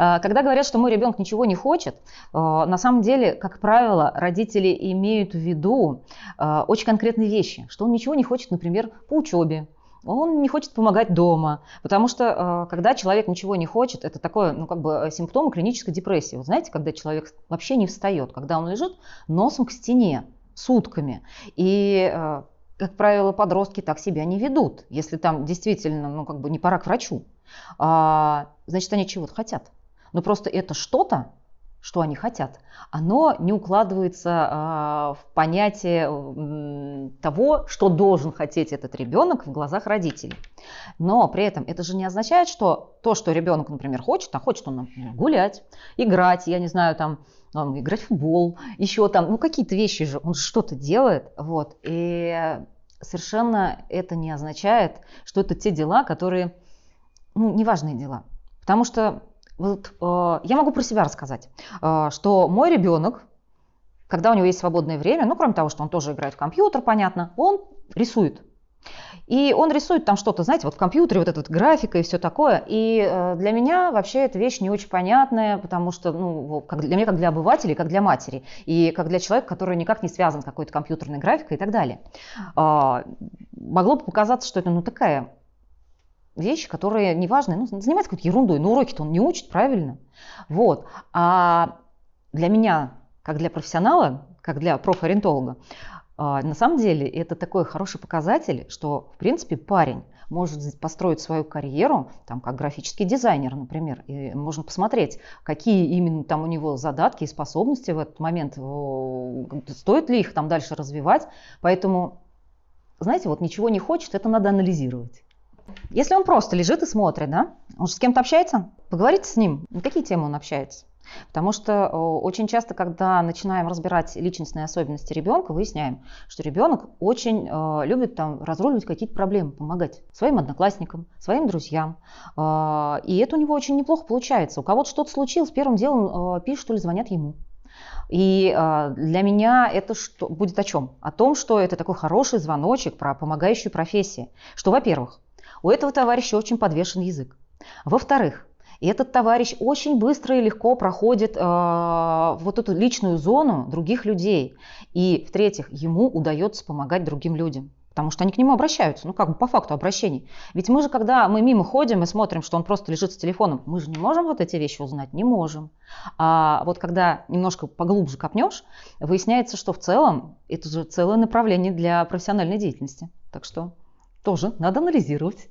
Когда говорят, что мой ребенок ничего не хочет, на самом деле, как правило, родители имеют в виду очень конкретные вещи, что он ничего не хочет, например, по учебе. Он не хочет помогать дома, потому что когда человек ничего не хочет, это такой, ну, как бы симптом клинической депрессии. Вот знаете, когда человек вообще не встает, когда он лежит носом к стене сутками. И, как правило, подростки так себя не ведут, если там действительно, ну, как бы не пора к врачу. Значит, они чего-то хотят. Но просто это что-то, что они хотят, оно не укладывается в понятие того, что должен хотеть этот ребенок в глазах родителей. Но при этом это же не означает, что то, что ребенок, например, хочет, а хочет он, например, гулять, играть, я не знаю, там, играть в футбол, еще там, ну какие-то вещи же, он что-то делает, вот. И совершенно это не означает, что это те дела, которые, ну, неважные дела, потому что вот, я могу про себя рассказать, что мой ребенок, когда у него есть свободное время, ну, кроме того, что он тоже играет в компьютер, понятно, он рисует. И он рисует там что-то, знаете, вот в компьютере, вот эта вот графика и все такое. И для меня вообще эта вещь не очень понятная, потому что, ну, как для меня, как для обывателей, как для матери, и как для человека, который никак не связан с какой-то компьютерной графикой и так далее. Могло бы показаться, что это, ну, такая вещи, которые неважные, ну, занимается какой-то ерундой, но уроки-то он не учит, правильно? Вот. А для меня, как для профессионала, как для профориентолога, на самом деле это такой хороший показатель, что, в принципе, парень может построить свою карьеру, там, как графический дизайнер, например, и можно посмотреть, какие именно там у него задатки и способности в этот момент, стоит ли их там дальше развивать. Поэтому, знаете, вот ничего не хочет, это надо анализировать. Если он просто лежит и смотрит, да, он же с кем-то общается, поговорите с ним, на какие темы он общается. Потому что очень часто, когда начинаем разбирать личностные особенности ребенка, выясняем, что ребенок очень любит там разруливать какие-то проблемы, помогать своим одноклассникам, своим друзьям. И это у него очень неплохо получается. У кого-то что-то случилось, первым делом пишут или звонят ему. И для меня это будет о чем? О том, что это такой хороший звоночек про помогающую профессию. Что, во-первых, у этого товарища очень подвешен язык. Во-вторых, этот товарищ очень быстро и легко проходит вот эту личную зону других людей. И, в-третьих, ему удается помогать другим людям, потому что они к нему обращаются, ну как бы по факту обращений. Ведь мы же, когда мы мимо ходим и смотрим, что он просто лежит с телефоном, мы же не можем вот эти вещи узнать, не можем. А вот когда немножко поглубже копнешь, выясняется, что в целом это же целое направление для профессиональной деятельности. Так что тоже надо анализировать.